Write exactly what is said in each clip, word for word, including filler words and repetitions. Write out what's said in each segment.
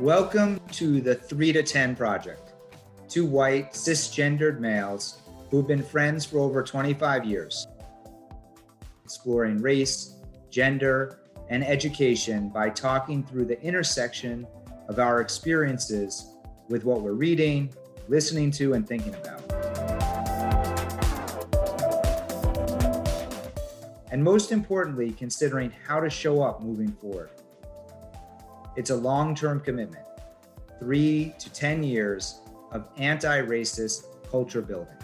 Welcome to the three to ten project. Two white, cisgendered males who've been friends for over twenty-five years, exploring race, gender, and education by talking through the intersection of our experiences with what we're reading, listening to, and thinking about. And most importantly, considering how to show up moving forward. It's a long-term commitment, three to ten years of anti-racist culture building.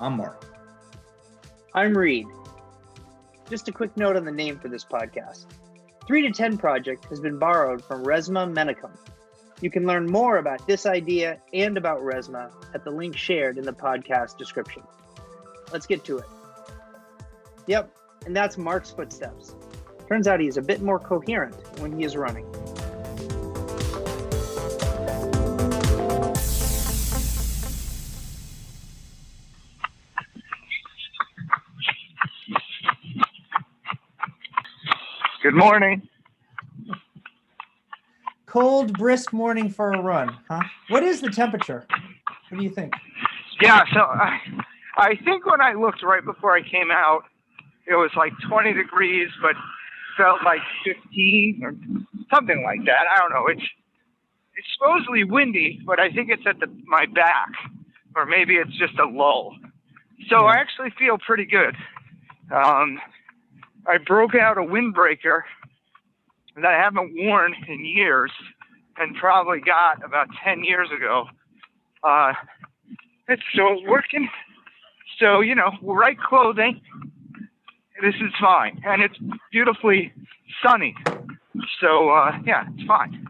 I'm Mark. I'm Reed. Just a quick note on the name for this podcast. three to ten Project has been borrowed from Resmaa Menakem. You can learn more about this idea and about Resmaa at the link shared in the podcast description. Let's get to it. Yep, and that's Mark's footsteps. Turns out he's a bit more coherent when he is running. Good morning. Cold, brisk morning for a run, huh? What is the temperature? What do you think? Yeah, so I, I think when I looked right before I came out, it was like twenty degrees, but felt like fifteen or something like that. I don't know. It's it's supposedly windy, but I think it's at the, my back, or maybe it's just a lull. So I actually feel pretty good. Um, I broke out a windbreaker that I haven't worn in years and probably got about ten years ago. Uh, it's still working. So, you know, right clothing. This is fine, and it's beautifully sunny, so uh, yeah, it's fine.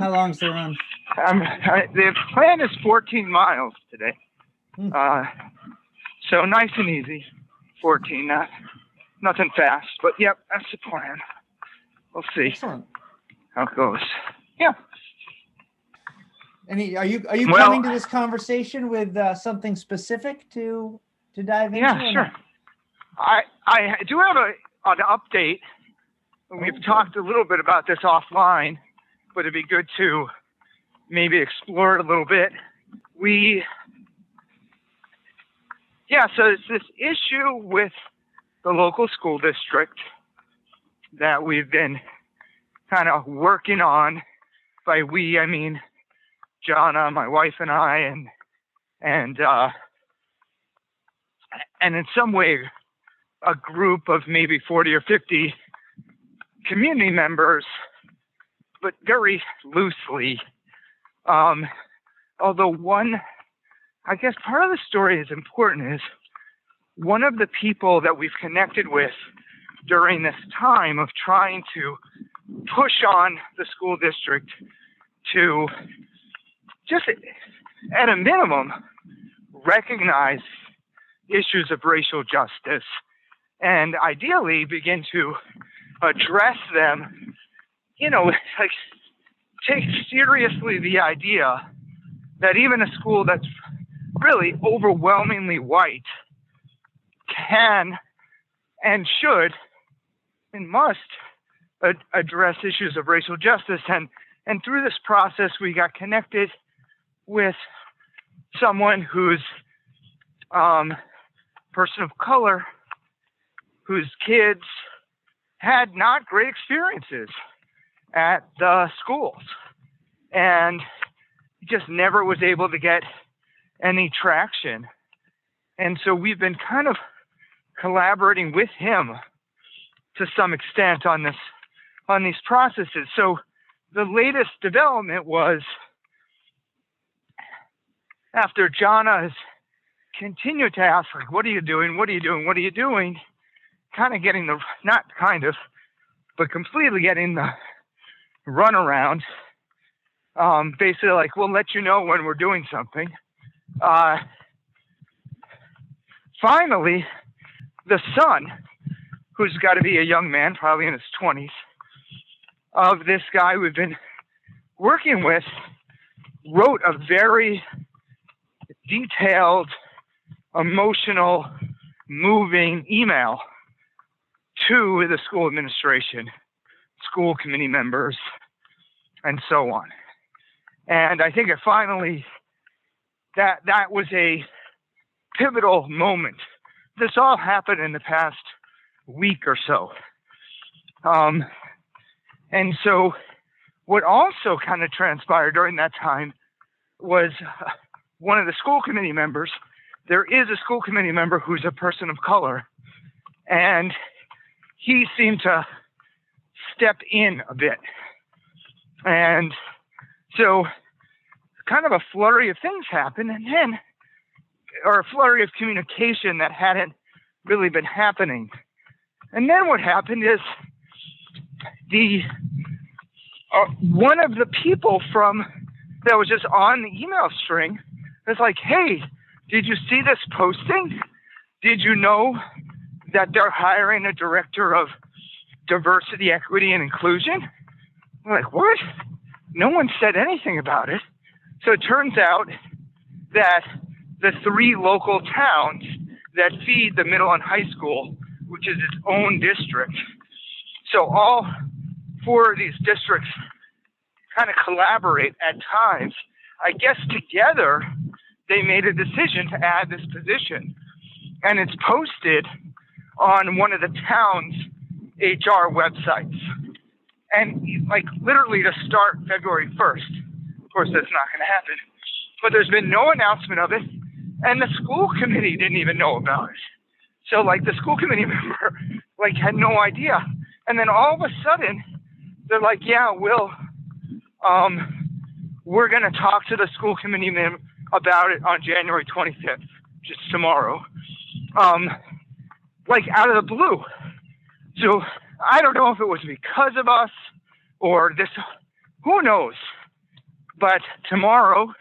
How long's the run? Um, I, the plan is fourteen miles today, mm. uh, so nice and easy, fourteen, not, nothing fast, but yep, that's the plan. We'll see. Excellent. How it goes. Yeah. Any, are you are you well, coming to this conversation with uh, something specific to to dive into? Yeah, sure. I, I do have a, an update. We've talked a little bit about this offline, but it'd be good to maybe explore it a little bit. We, yeah, so it's this issue with the local school district that we've been kind of working on. By we, I mean Jonna, my wife, and I, and, and, uh, and in some way, a group of maybe forty or fifty community members, but very loosely. Um, although one, I guess part of the story is important is one of the people that we've connected with during this time of trying to push on the school district to just at a minimum recognize issues of racial justice and ideally begin to address them, you know, like take seriously the idea that even a school that's really overwhelmingly white can and should and must ad- address issues of racial justice. And, and through this process, we got connected with someone who's a um, person of color, whose kids had not great experiences at the schools and just never was able to get any traction. And so we've been kind of collaborating with him to some extent on this, on these processes. So the latest development was after Jonna has continued to ask, like, what are you doing? What are you doing? What are you doing? Kind of getting the, not kind of, but completely getting the runaround. Um, basically like, we'll let you know when we're doing something. Uh, finally, the son, who's got to be a young man, probably in his twenties, of this guy we've been working with, wrote a very detailed, emotional, moving email to the school administration, school committee members, and so on. And I think it finally, that that was a pivotal moment. This all happened in the past week or so. Um, and so what also kind of transpired during that time was one of the school committee members. There is a school committee member who's a person of color, and he seemed to step in a bit. And so kind of a flurry of things happened, and then, or a flurry of communication that hadn't really been happening. And then what happened is the uh, one of the people from that was just on the email string was like, hey, did you see this posting? Did you know that they're hiring a director of diversity, equity, and inclusion? I'm like, what? No one said anything about it. So it turns out that the three local towns that feed the middle and high school, which is its own district. So all four of these districts kind of collaborate at times. I guess together they made a decision to add this position, and it's posted on one of the town's H R websites. And like literally to start February first. Of course, that's not going to happen. But there's been no announcement of it, and the school committee didn't even know about it. So like the school committee member like had no idea. And then all of a sudden they're like, yeah, we'll, um, we're going to talk to the school committee member about it on January twenty-fifth, just tomorrow, um, like out of the blue. So I don't know if it was because of us or this, who knows, but tomorrow,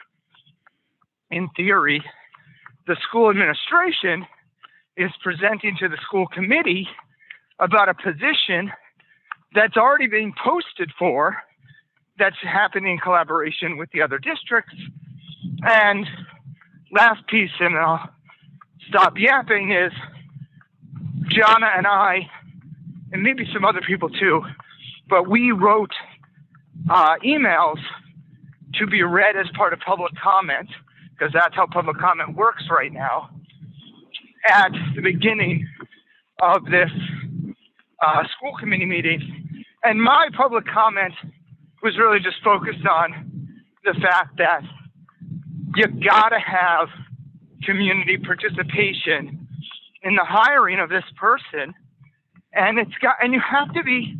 in theory, the school administration is presenting to the school committee about a position that's already being posted for, that's happening in collaboration with the other districts. And last piece, and I'll stop yapping, is Jana and I, and maybe some other people too, but we wrote uh, emails to be read as part of public comment, because that's how public comment works right now, at the beginning of this uh, school committee meeting. And my public comment was really just focused on the fact that you gotta have community participation in the hiring of this person. And it's got, and you have to be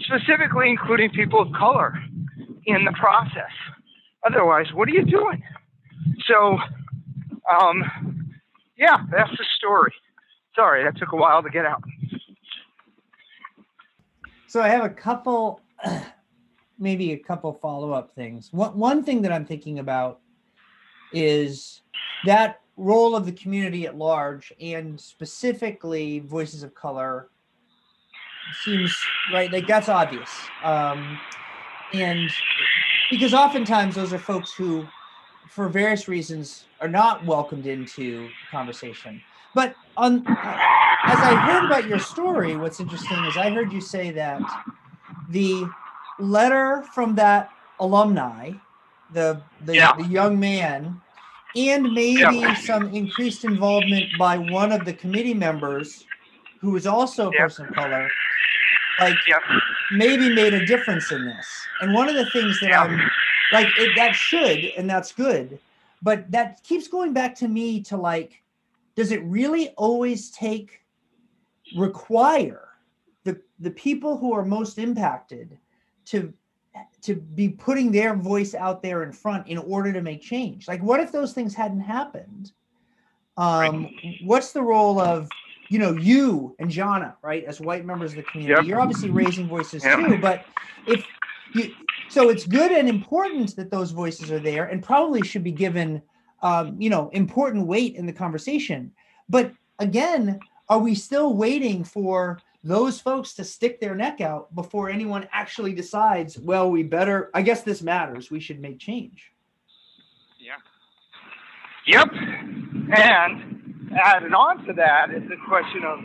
specifically including people of color in the process. Otherwise, what are you doing? So, um, yeah, that's the story. Sorry, that took a while to get out. So I have a couple, maybe a couple follow-up things. One, one thing that I'm thinking about is that role of the community at large, and specifically voices of color, seems right, like that's obvious. Um, and because oftentimes those are folks who, for various reasons, are not welcomed into conversation. But on, as I heard about your story, what's interesting is I heard you say that the letter from that alumni, the the, yeah. the young man, and maybe yeah. some increased involvement by one of the committee members, who is also a yep. person of color, like yep. maybe made a difference in this. And one of the things that yep. I'm like, it, that should, and that's good, but that keeps going back to me to like, does it really always take, require the the people who are most impacted to to be putting their voice out there in front in order to make change? Like, what if those things hadn't happened? Um, right. What's the role of, you know, you and Jana, right, as white members of the community? Yep. You're obviously raising voices yep. too, but if you, so it's good and important that those voices are there and probably should be given, um, you know, important weight in the conversation. But again, are we still waiting for those folks to stick their neck out before anyone actually decides, well, we better, I guess this matters, we should make change? Yeah. Yep. And added on to that is the question of,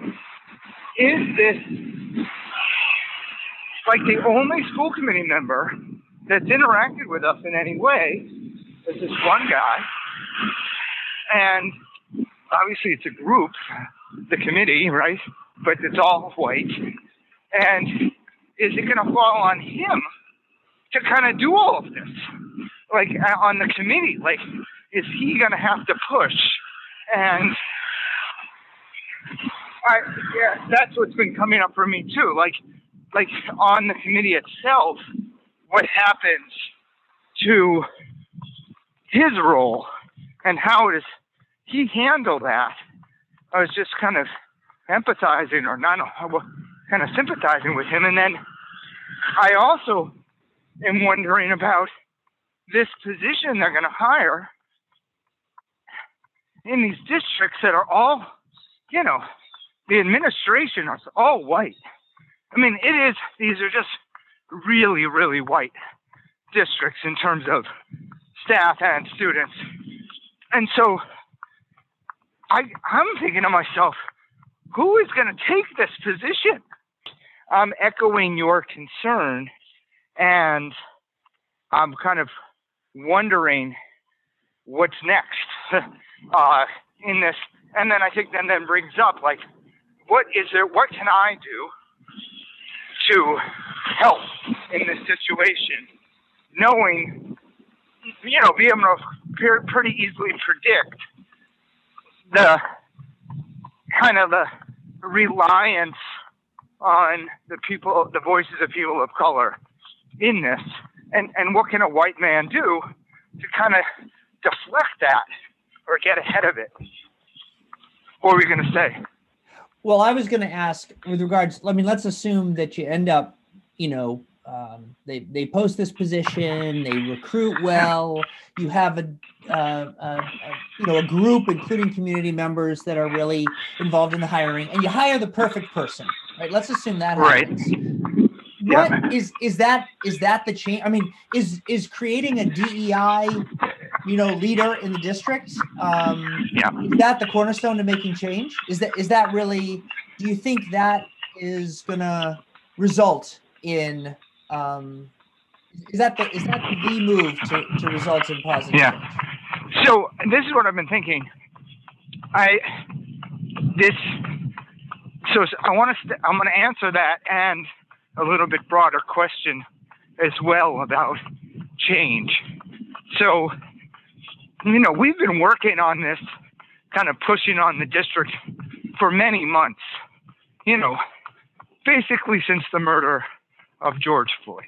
is this like the only school committee member that's interacted with us in any way is this one guy. And obviously it's a group, the committee, right? But it's all white. And is it going to fall on him to kind of do all of this? Like, on the committee, like, is he going to have to push? And I, yeah, that's what's been coming up for me too. Like, like on the committee itself, what happens to his role and how does he handle that? I was just kind of empathizing, or not, kind of sympathizing with him. And then I also am wondering about this position they're going to hire in these districts that are all, you know, the administration is all white. I mean, it is, these are just really, really white districts in terms of staff and students. And so I, I'm thinking to myself, who is going to take this position? I'm echoing your concern, and I'm kind of wondering what's next uh, in this. And then I think then then brings up, like, what is there, what can I do to help in this situation? Knowing, you know, being able to pretty easily predict the kind of the reliance on the people, the voices of people of color in this. And, and what can a white man do to kind of deflect that or get ahead of it? What were you going to say? Well, I was going to ask with regards, I mean, let's assume that you end up, you know, um, they, they post this position, they recruit well, you have a, uh, a, a, you know, a group, including community members that are really involved in the hiring, and you hire the perfect person, right? Let's assume that happens. Right. What yeah. is is that is that the change? I mean, is is creating a D E I, you know, leader in the district? Um, yeah. Is that the cornerstone to making change? Is that is that really? Do you think that is gonna result in? Um, is that the is that the move to to result in positive? Yeah. Change? So this is what I've been thinking. I this. So I want to. St- I'm going to answer that and a little bit broader question as well about change. So, you know, we've been working on this, kind of pushing on the district for many months, you know, basically since the murder of George Floyd.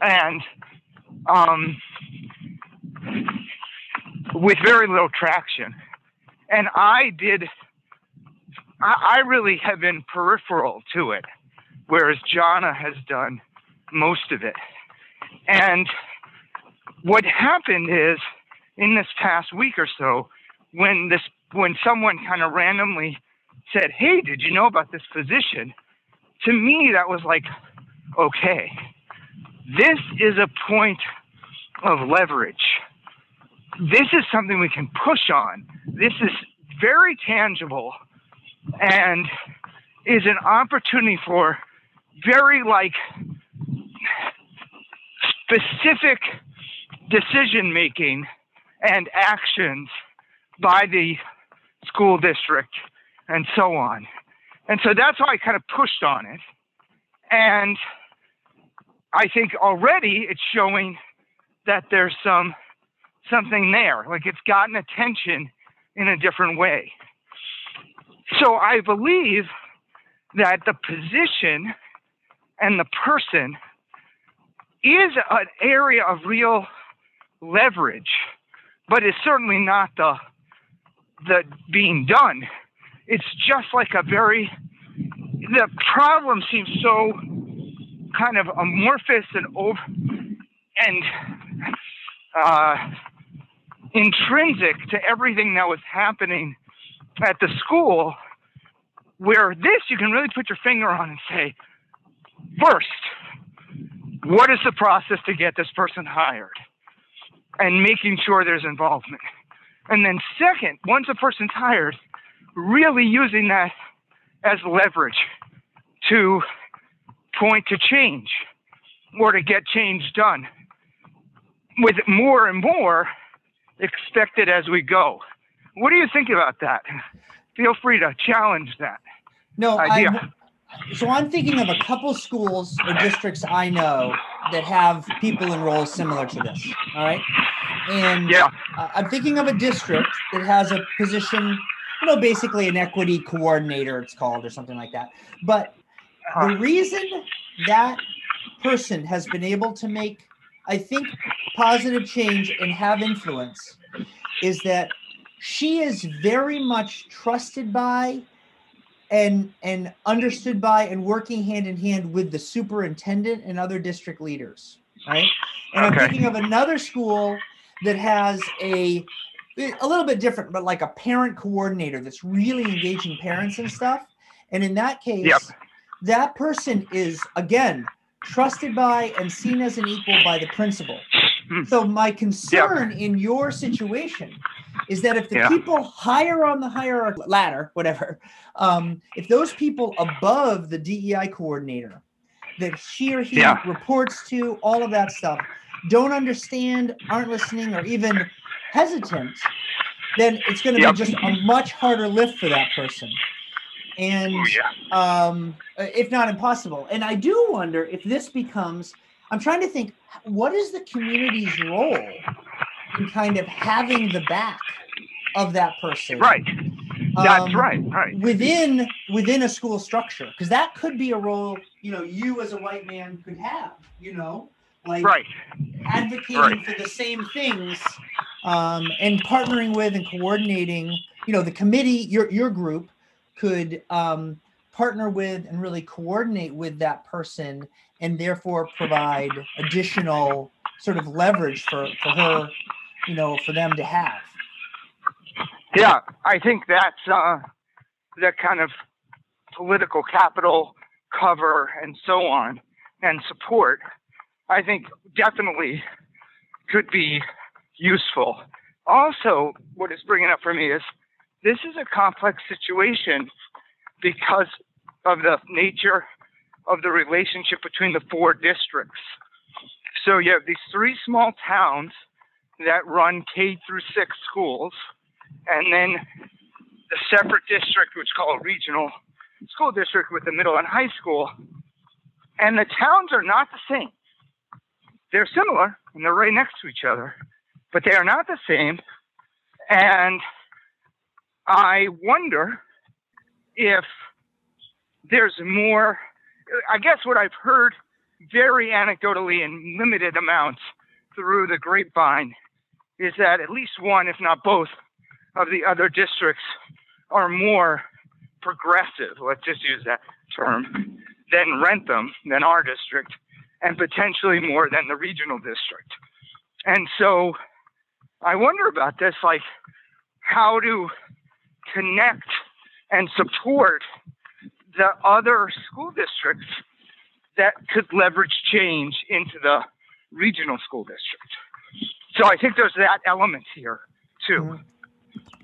And um, with very little traction. And I did, I, I really have been peripheral to it, whereas Jonna has done most of it. And what happened is, in this past week or so, when this when someone kind of randomly said, hey, did you know about this position? To me, that was like, okay, this is a point of leverage. This is something we can push on. This is very tangible and is an opportunity for very, like, specific decision-making and actions by the school district and so on. And so that's why I kind of pushed on it. And I think already it's showing that there's some something there. Like, it's gotten attention in a different way. So I believe that the position and the person is an area of real leverage, but it's certainly not the the being done. It's just like a very, the problem seems so kind of amorphous and over, and uh, intrinsic to everything that was happening at the school, where this you can really put your finger on and say, first, what is the process to get this person hired? And making sure there's involvement. And then second, once a person's hired, really using that as leverage to point to change or to get change done, with more and more expected as we go. What do you think about that? Feel free to challenge that no, idea. I, so I'm thinking of a couple schools or districts I know that have people in roles similar to this, all right? And yeah. uh, I'm thinking of a district that has a position, you know, basically an equity coordinator, it's called, or something like that. But the reason that person has been able to make, I think, positive change and have influence is that she is very much trusted by and and understood by and working hand in hand with the superintendent and other district leaders, right? And okay. I'm thinking of another school that has a, a little bit different, but like a parent coordinator that's really engaging parents and stuff. And in that case, yep. that person is, again, trusted by and seen as an equal by the principal. So my concern yep. in your situation is that if the yeah. people higher on the hierarchy ladder, whatever, um, if those people above the D E I coordinator that she or he yeah. reports to, all of that stuff, don't understand, aren't listening, or even hesitant, then it's going to yep. be just a much harder lift for that person. And oh, yeah. um, if not impossible. And I do wonder if this becomes, I'm trying to think, what is the community's role in kind of having the back of that person? Right. That's um, right. Right. Within, within a school structure, because that could be a role, you know, you as a white man could have, you know, like right. advocating right. for the same things um, and partnering with and coordinating, you know, the committee, your, your group, could um, partner with and really coordinate with that person and therefore provide additional sort of leverage for, for her, you know, for them to have. Yeah, I think that's uh, the kind of political capital, cover, and so on, and support, I think definitely could be useful. Also, what it's bringing up for me is, this is a complex situation because of the nature of the relationship between the four districts. So you have these three small towns that run K through six schools, and then the separate district, which is called Regional School District, with the middle and high school. And the towns are not the same. They're similar, and they're right next to each other, but they are not the same. And I wonder if there's more, I guess what I've heard very anecdotally in limited amounts through the grapevine is that at least one, if not both, of the other districts are more progressive, let's just use that term, than Rentham, than our district, and potentially more than the regional district. And so I wonder about this, like how do connect and support the other school districts that could leverage change into the regional school district. So I think there's that element here too. Mm-hmm.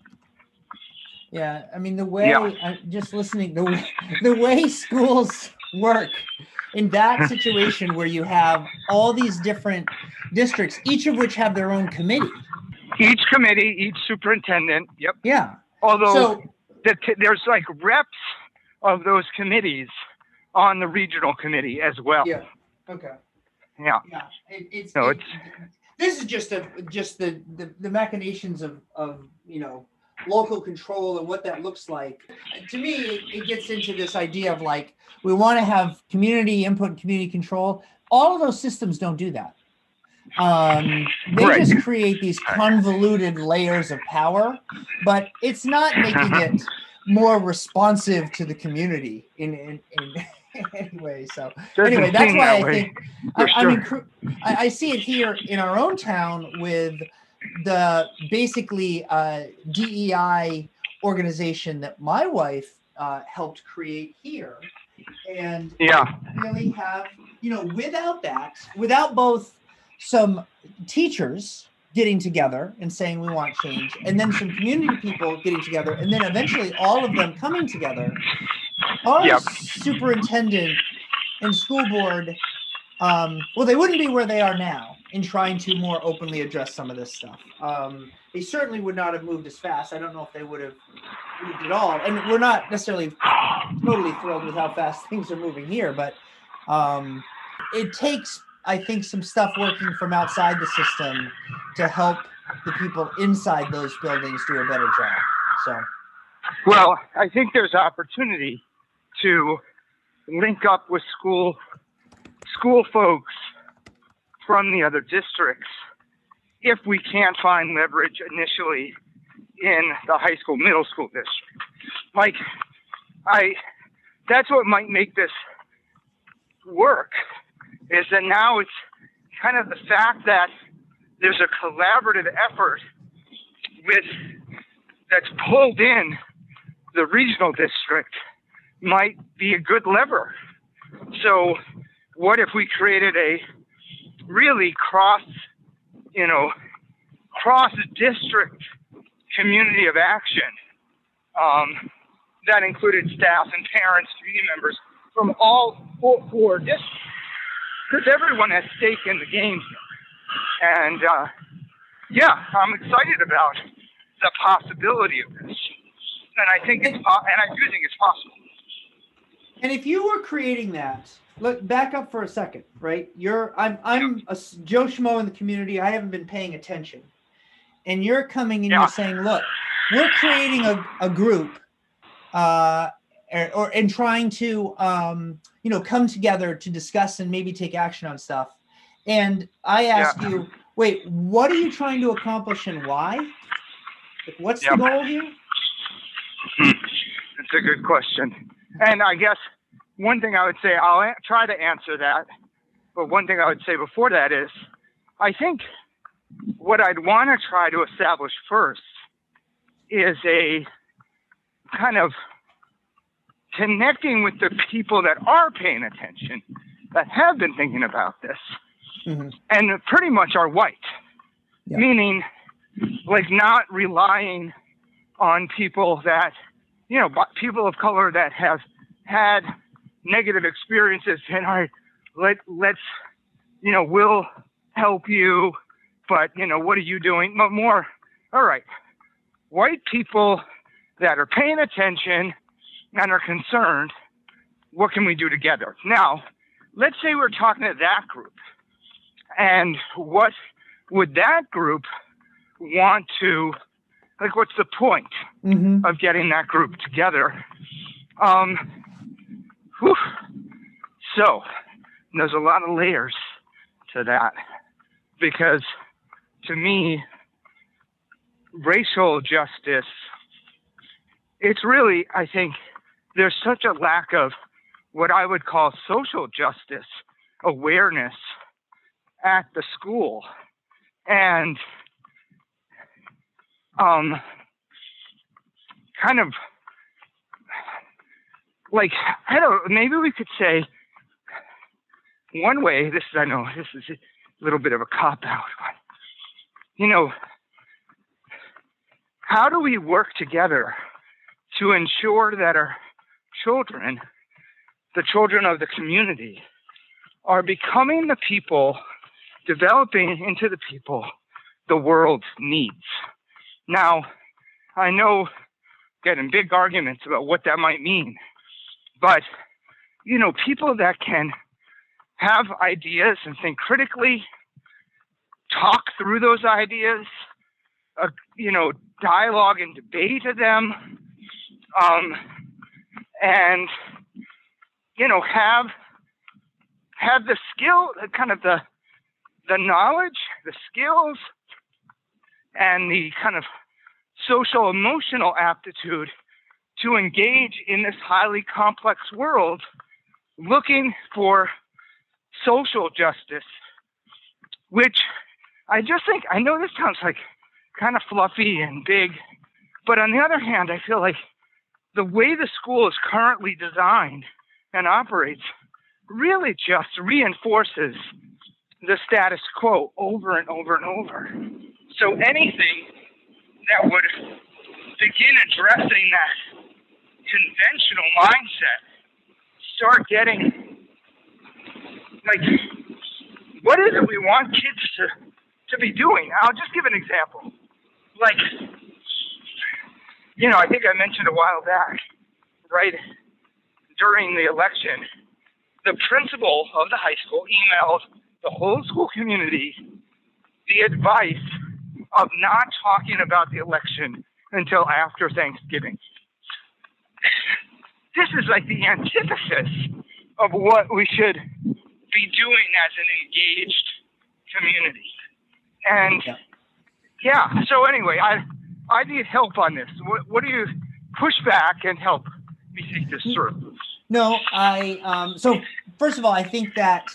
Yeah, I mean the way yeah. I'm just listening, the way, the way schools work in that situation where you have all these different districts, each of which have their own committee. Each committee, each superintendent. Yep. Yeah. Although so, the, there's like reps of those committees on the regional committee as well. Yeah. Okay. Yeah. Yeah. It, it's, so it, it's this is just a just the, the the machinations of of you know local control and what that looks like. To me, it, it gets into this idea of like we want to have community input and community control. All of those systems don't do that. Um, they right. just create these convoluted layers of power, but it's not making it more responsive to the community in, in, in any way. So Doesn't anyway, that's why that I way. think, I, sure. I mean, I, I see it here in our own town with the basically uh, D E I organization that my wife uh, helped create here. And yeah. really have, you know, without that, without both some teachers getting together and saying we want change, and then some community people getting together, and then eventually all of them coming together. Our yep. superintendent and school board, um, well, they wouldn't be where they are now in trying to more openly address some of this stuff. Um, they certainly would not have moved as fast. I don't know if they would have moved at all. And we're not necessarily totally thrilled with how fast things are moving here, but um, it takes, I think, some stuff working from outside the system to help the people inside those buildings do a better job. So, well, I think there's opportunity to link up with school school folks from the other districts if we can't find leverage initially in the high school, middle school district. Like, I, that's what might make this work, is that now it's kind of the fact that there's a collaborative effort with that's pulled in the regional district might be a good lever. So what if we created a really cross, you know, cross district community of action um, that included staff and parents, community members from all four, four districts, because everyone has stake in the game. And uh, yeah, I'm excited about the possibility of this, and I think it's po- and I do think it's possible. And if you were creating that, look, back up for a second, right? You're, I'm, I'm a Joe Schmo in the community. I haven't been paying attention, and you're coming and yeah. you're saying, "Look, we're creating a, a group, uh, or, or and trying to, um, you know, come together to discuss and maybe take action on stuff." And I ask yeah. you, wait, what are you trying to accomplish and why? Like, what's yep. the goal here? That's a good question. And I guess one thing I would say, I'll a- try to answer that. But one thing I would say before that is, I think what I'd want to try to establish first is a kind of connecting with the people that are paying attention, that have been thinking about this. Mm-hmm. And pretty much are white, yeah. meaning like not relying on people that, you know, people of color that have had negative experiences and are, let, let's, you know, we'll help you, but, you know, what are you doing? But more, all right, white people that are paying attention and are concerned, what can we do together? Now, let's say we're talking to that group. And what would that group want to, like, what's the point mm-hmm. of getting that group together? Um, whew. So there's a lot of layers to that, because to me, racial justice, it's really, I think there's such a lack of what I would call social justice awareness at the school. And um, kind of like, I don't know, maybe we could say one way, this is, I know this is a little bit of a cop-out, but, you know, how do we work together to ensure that our children, the children of the community, are becoming the people, developing into the people the world needs. Now, I know getting big arguments about what that might mean, but, you know, people that can have ideas and think critically, talk through those ideas, uh, you know, dialogue and debate them, um, and, you know, have have the skill, kind of the the knowledge, the skills, and the kind of social emotional aptitude to engage in this highly complex world, looking for social justice, which I just think, I know this sounds like kind of fluffy and big, but on the other hand, I feel like the way the school is currently designed and operates really just reinforces the status quo over and over and over. So anything that would begin addressing that conventional mindset, start getting Like, what is it we want kids to, to be doing? I'll just give an example. Like, you know, I think I mentioned a while back, right during the election, the principal of the high school emailed the whole school community the advice of not talking about the election until after Thanksgiving. This is like the antithesis of what we should be doing as an engaged community. And yeah, yeah so anyway, I I need help on this. What, what do you push back and help me think this through? No, I, um, so first of all, I think that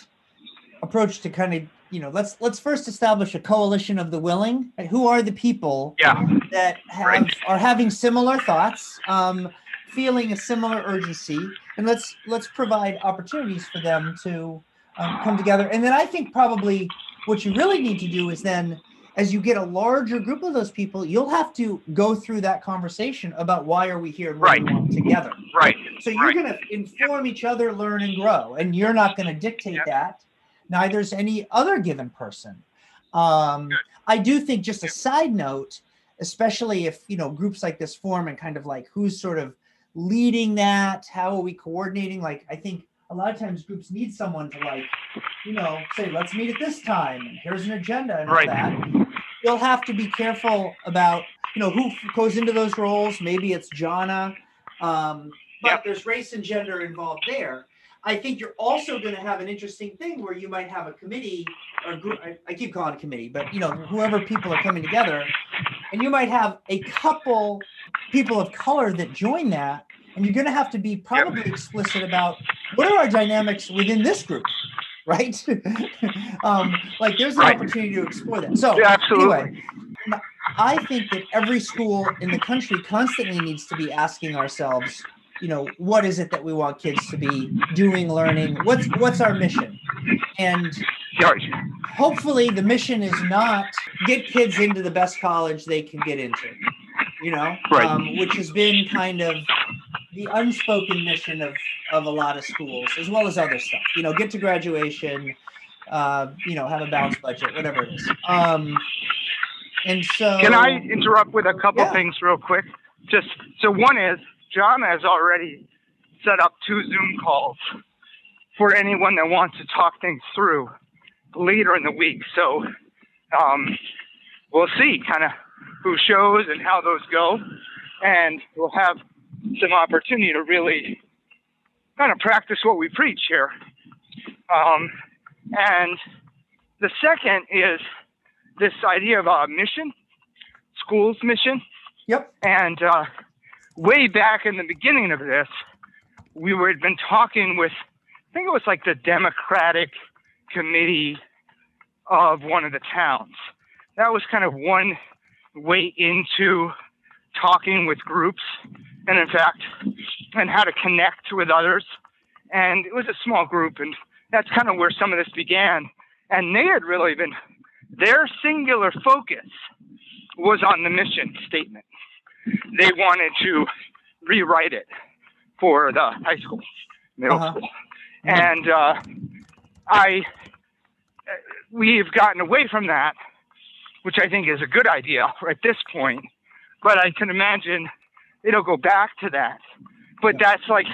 approach to kind of, you know, let's let's first establish a coalition of the willing. Right? Who are the people yeah. that have, right. are having similar thoughts, um, feeling a similar urgency, and let's let's provide opportunities for them to um, come together. And then I think probably what you really need to do is then, as you get a larger group of those people, you'll have to go through that conversation about why are we here and right. together. Right. So you're right. going to inform yep. each other, learn and grow, and you're not going to dictate yep. that. Neither's any other given person. Um, I do think, just a side note, especially if, you know, groups like this form and kind of like who's sort of leading that, how are we coordinating? Like, I think a lot of times groups need someone to, like, you know, say, let's meet at this time, and here's an agenda and all right. that. You'll have to be careful about, you know, who goes into those roles. Maybe it's Jonna, um, but yep. there's race and gender involved there. I think you're also going to have an interesting thing where you might have a committee or group, I, I keep calling it a committee, but, you know, whoever people are coming together, and you might have a couple people of color that join that. And you're going to have to be probably yep. explicit about what are our dynamics within this group, right? um, like there's an right. opportunity to explore that. So yeah, absolutely. Anyway, I think that every school in the country constantly needs to be asking ourselves, you know, what is it that we want kids to be doing, learning? What's what's our mission? And George. hopefully the mission is not get kids into the best college they can get into, you know, right. um, which has been kind of the unspoken mission of, of a lot of schools, as well as other stuff. You know, get to graduation, uh, you know, have a balanced budget, whatever it is. Um, and so... Can I interrupt with a couple yeah. things real quick? Just so one is, John has already set up two Zoom calls for anyone that wants to talk things through later in the week. So um, we'll see kind of who shows and how those go. And we'll have some opportunity to really kind of practice what we preach here. Um, and the second is this idea of a mission, school's mission. Yep. And uh, way back in the beginning of this, we were, had been talking with, I think it was like the Democratic committee of one of the towns. That was kind of one way into talking with groups and, in fact, and how to connect with others. And it was a small group, and that's kind of where some of this began. And they had really been, their singular focus was on the mission statement. They wanted to rewrite it for the high school, middle uh-huh. school. And uh, I, we've gotten away from that, which I think is a good idea at this point. But I can imagine it'll go back to that. But that's like,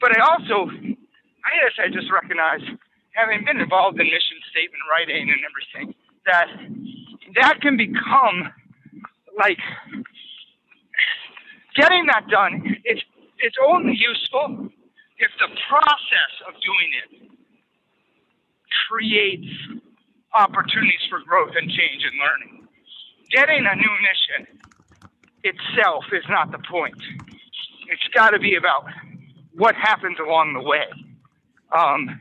but I also, I guess I just recognize, having been involved in mission statement writing and everything, that that can become like, getting that done, it's, it's only useful if the process of doing it creates opportunities for growth and change and learning. Getting a new mission itself is not the point. It's got to be about what happens along the way. Um,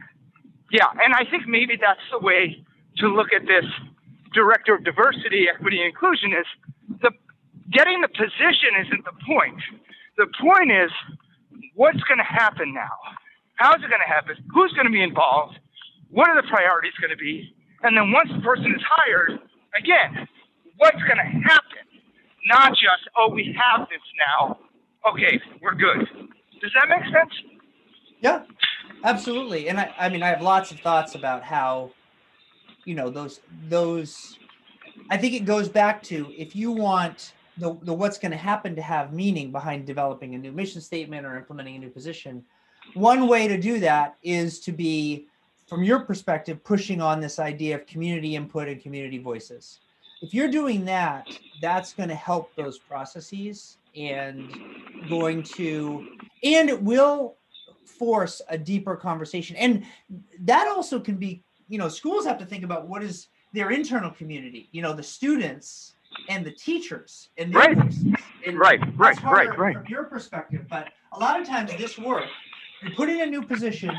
yeah, and I think maybe that's the way to look at this director of diversity, equity, and inclusion is the getting the position isn't the point. The point is what's going to happen now? How's it going to happen? Who's going to be involved? What are the priorities going to be? And then once the person is hired, again, what's going to happen? Not just, oh, we have this now. Okay, we're good. Does that make sense? Yeah. Absolutely. And I, I mean, I have lots of thoughts about how, you know, those, those, I think it goes back to, if you want the, the what's going to happen to have meaning behind developing a new mission statement or implementing a new position, one way to do that is to be, from your perspective, pushing on this idea of community input and community voices. If you're doing that, that's going to help those processes and going to, and it will force a deeper conversation. And that also can be, you know, schools have to think about what is their internal community, you know, the students and the teachers and their right. voices. And right, right, right, right. From your perspective, but a lot of times this work, you put in a new position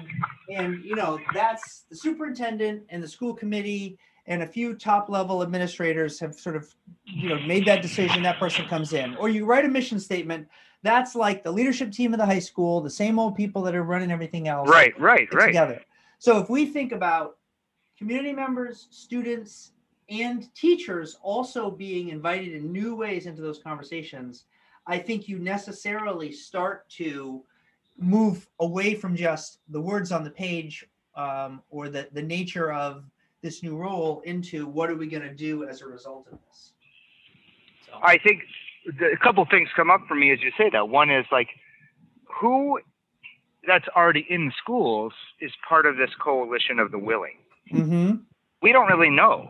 and, you know, that's the superintendent and the school committee and a few top level administrators have sort of, you know, made that decision, that person comes in. Or you write a mission statement, that's like the leadership team of the high school, the same old people that are running everything else. Right, right, right. Together. So if we think about community members, students, and teachers also being invited in new ways into those conversations, I think you necessarily start to move away from just the words on the page um, or the, the nature of this new role into what are we going to do as a result of this. So. I think the, a couple of things come up for me as you say that. One is like who that's already in schools is part of this coalition of the willing. Mm-hmm. We don't really know,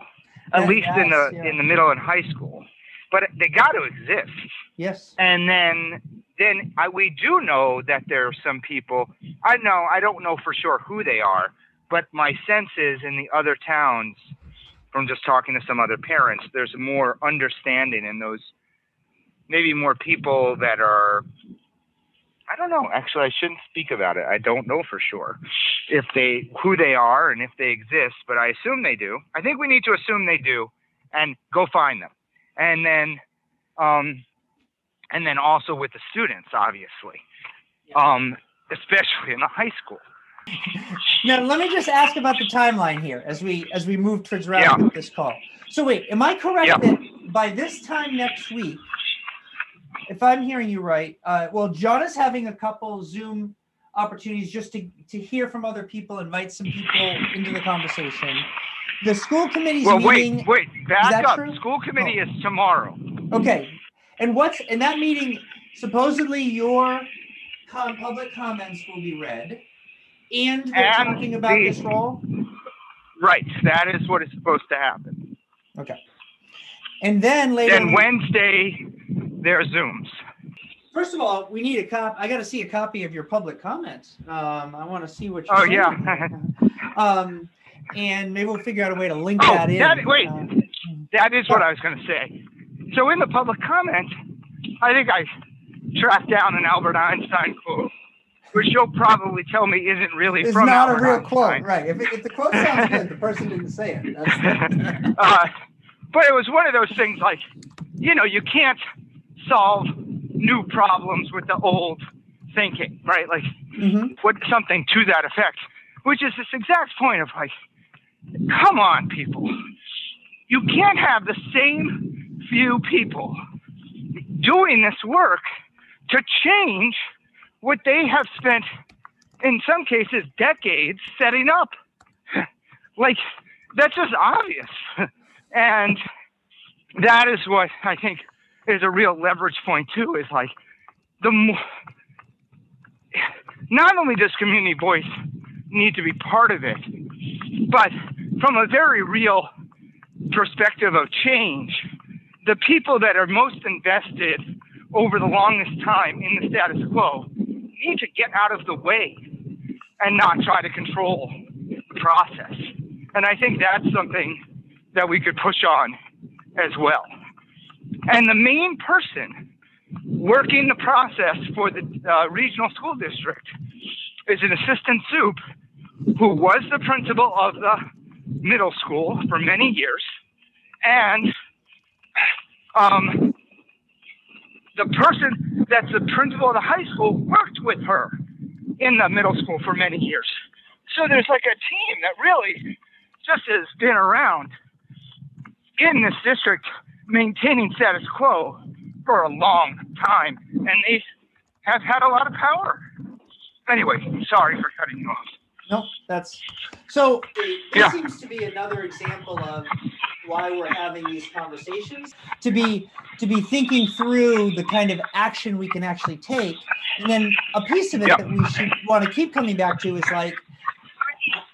at that, least in the yeah. in the middle and high school, but they got to exist. Yes. And then. Then I, we do know that there are some people, I know, I don't know for sure who they are, but my sense is in the other towns, from just talking to some other parents, there's more understanding in those, maybe more people that are, I don't know, actually I shouldn't speak about it. I don't know for sure if they, who they are and if they exist, but I assume they do. I think we need to assume they do and go find them. And then, um, And then also with the students, obviously, yeah. um, especially in the high school. Now, let me just ask about the timeline here as we as we move towards wrapping yeah. up this call. So wait, am I correct yeah. that by this time next week, if I'm hearing you right, uh, well, John is having a couple Zoom opportunities just to, to hear from other people, invite some people into the conversation. The school committee's well, meeting. Well, wait, wait, back up. True? School committee oh. is tomorrow. Okay. And what's in that meeting? Supposedly, your com public comments will be read, and they're and talking about the, this role. Right, that is what is supposed to happen. Okay. And then later. Then Wednesday, there are Zooms. First of all, we need a cop. I got to see a copy of your public comments. Um, I want to see what. You're oh yeah. um, and maybe we'll figure out a way to link oh, that in. That, wait, uh, that is what I was going to say. So in the public comment, I think I tracked down an Albert Einstein quote, which you'll probably tell me isn't really it's from Albert Einstein. It's not a real quote, right. If, it, if the quote sounds good, the person didn't say it. That's uh, but it was one of those things like, you know, you can't solve new problems with the old thinking, right? Like mm-hmm. what something to that effect, which is this exact point of like, come on, people. You can't have the same... few people doing this work to change what they have spent, in some cases, decades setting up. Like, that's just obvious. And that is what I think is a real leverage point, too, is like, the more, not only does community voice need to be part of it, but from a very real perspective of change, the people that are most invested over the longest time in the status quo need to get out of the way and not try to control the process. And I think that's something that we could push on as well. And the main person working the process for the uh, regional school district is an assistant soup who was the principal of the middle school for many years and Um, the person that's the principal of the high school worked with her in the middle school for many years. So there's like a team that really just has been around in this district maintaining status quo for a long time. And they have had a lot of power. Anyway, sorry for cutting you off. No, that's so. It, yeah. It seems to be another example of why we're having these conversations. To be to be thinking through the kind of action we can actually take, and then a piece of it yeah. that we should want to keep coming back to is like,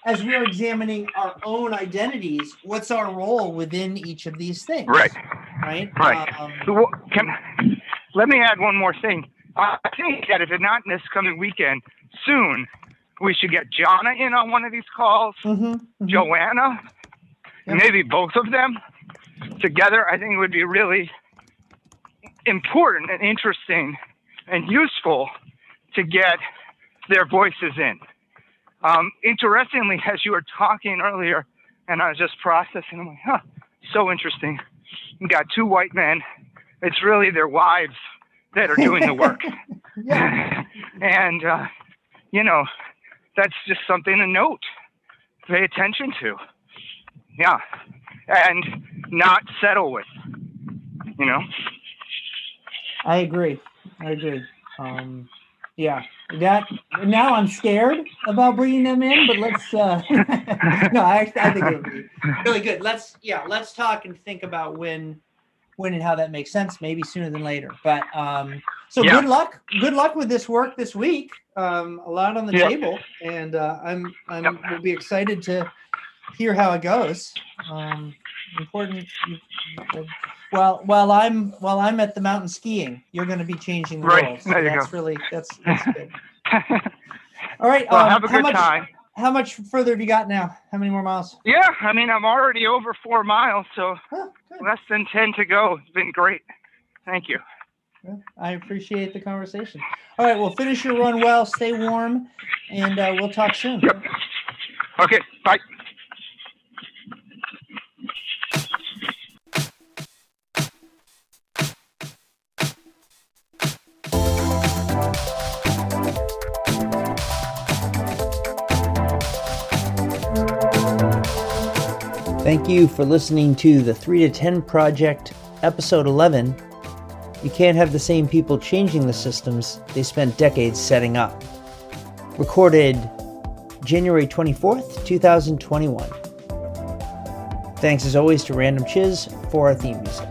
as we're examining our own identities, what's our role within each of these things? Right. Right. Right. Um, so, well, can, let me add one more thing. I think that if it's not this coming weekend, soon we should get Jonna in on one of these calls, mm-hmm, mm-hmm. Joanna, yep. maybe both of them together. I think it would be really important and interesting and useful to get their voices in. Um, interestingly, as you were talking earlier, and I was just processing, I'm like, huh, so interesting. You got two white men. It's really their wives that are doing the work. yeah. And, uh, you know, that's just something to note, pay attention to. Yeah. And not settle with, you know. I agree. I agree. Um, yeah. That now I'm scared about bringing them in, but let's. Uh, no, I, I think it'll be really good. Let's yeah, let's talk and think about when, when and how that makes sense. Maybe sooner than later. But um, so yeah. good luck, good luck with this work this week. Um, a lot on the yep. table, and uh, I'm I'm yep. will be excited to hear how it goes. Um, important. Uh, Well, while I'm while I'm at the mountain skiing, you're going to be changing the right. rules. So that's go. really that's, that's good. All right. Well, um, have a good much, time. How much further have you got now? How many more miles? Yeah, I mean, I'm already over four miles, so oh, less than ten to go. It's been great. Thank you. Well, I appreciate the conversation. All right. Well, finish your run well. Stay warm, and uh, we'll talk soon. Yep. Okay. Bye. Thank you for listening to the three to ten Project, Episode eleven. You can't have the same people changing the systems they spent decades setting up. Recorded January twenty-fourth, two thousand twenty-one. Thanks as always to Random Chiz for our theme music.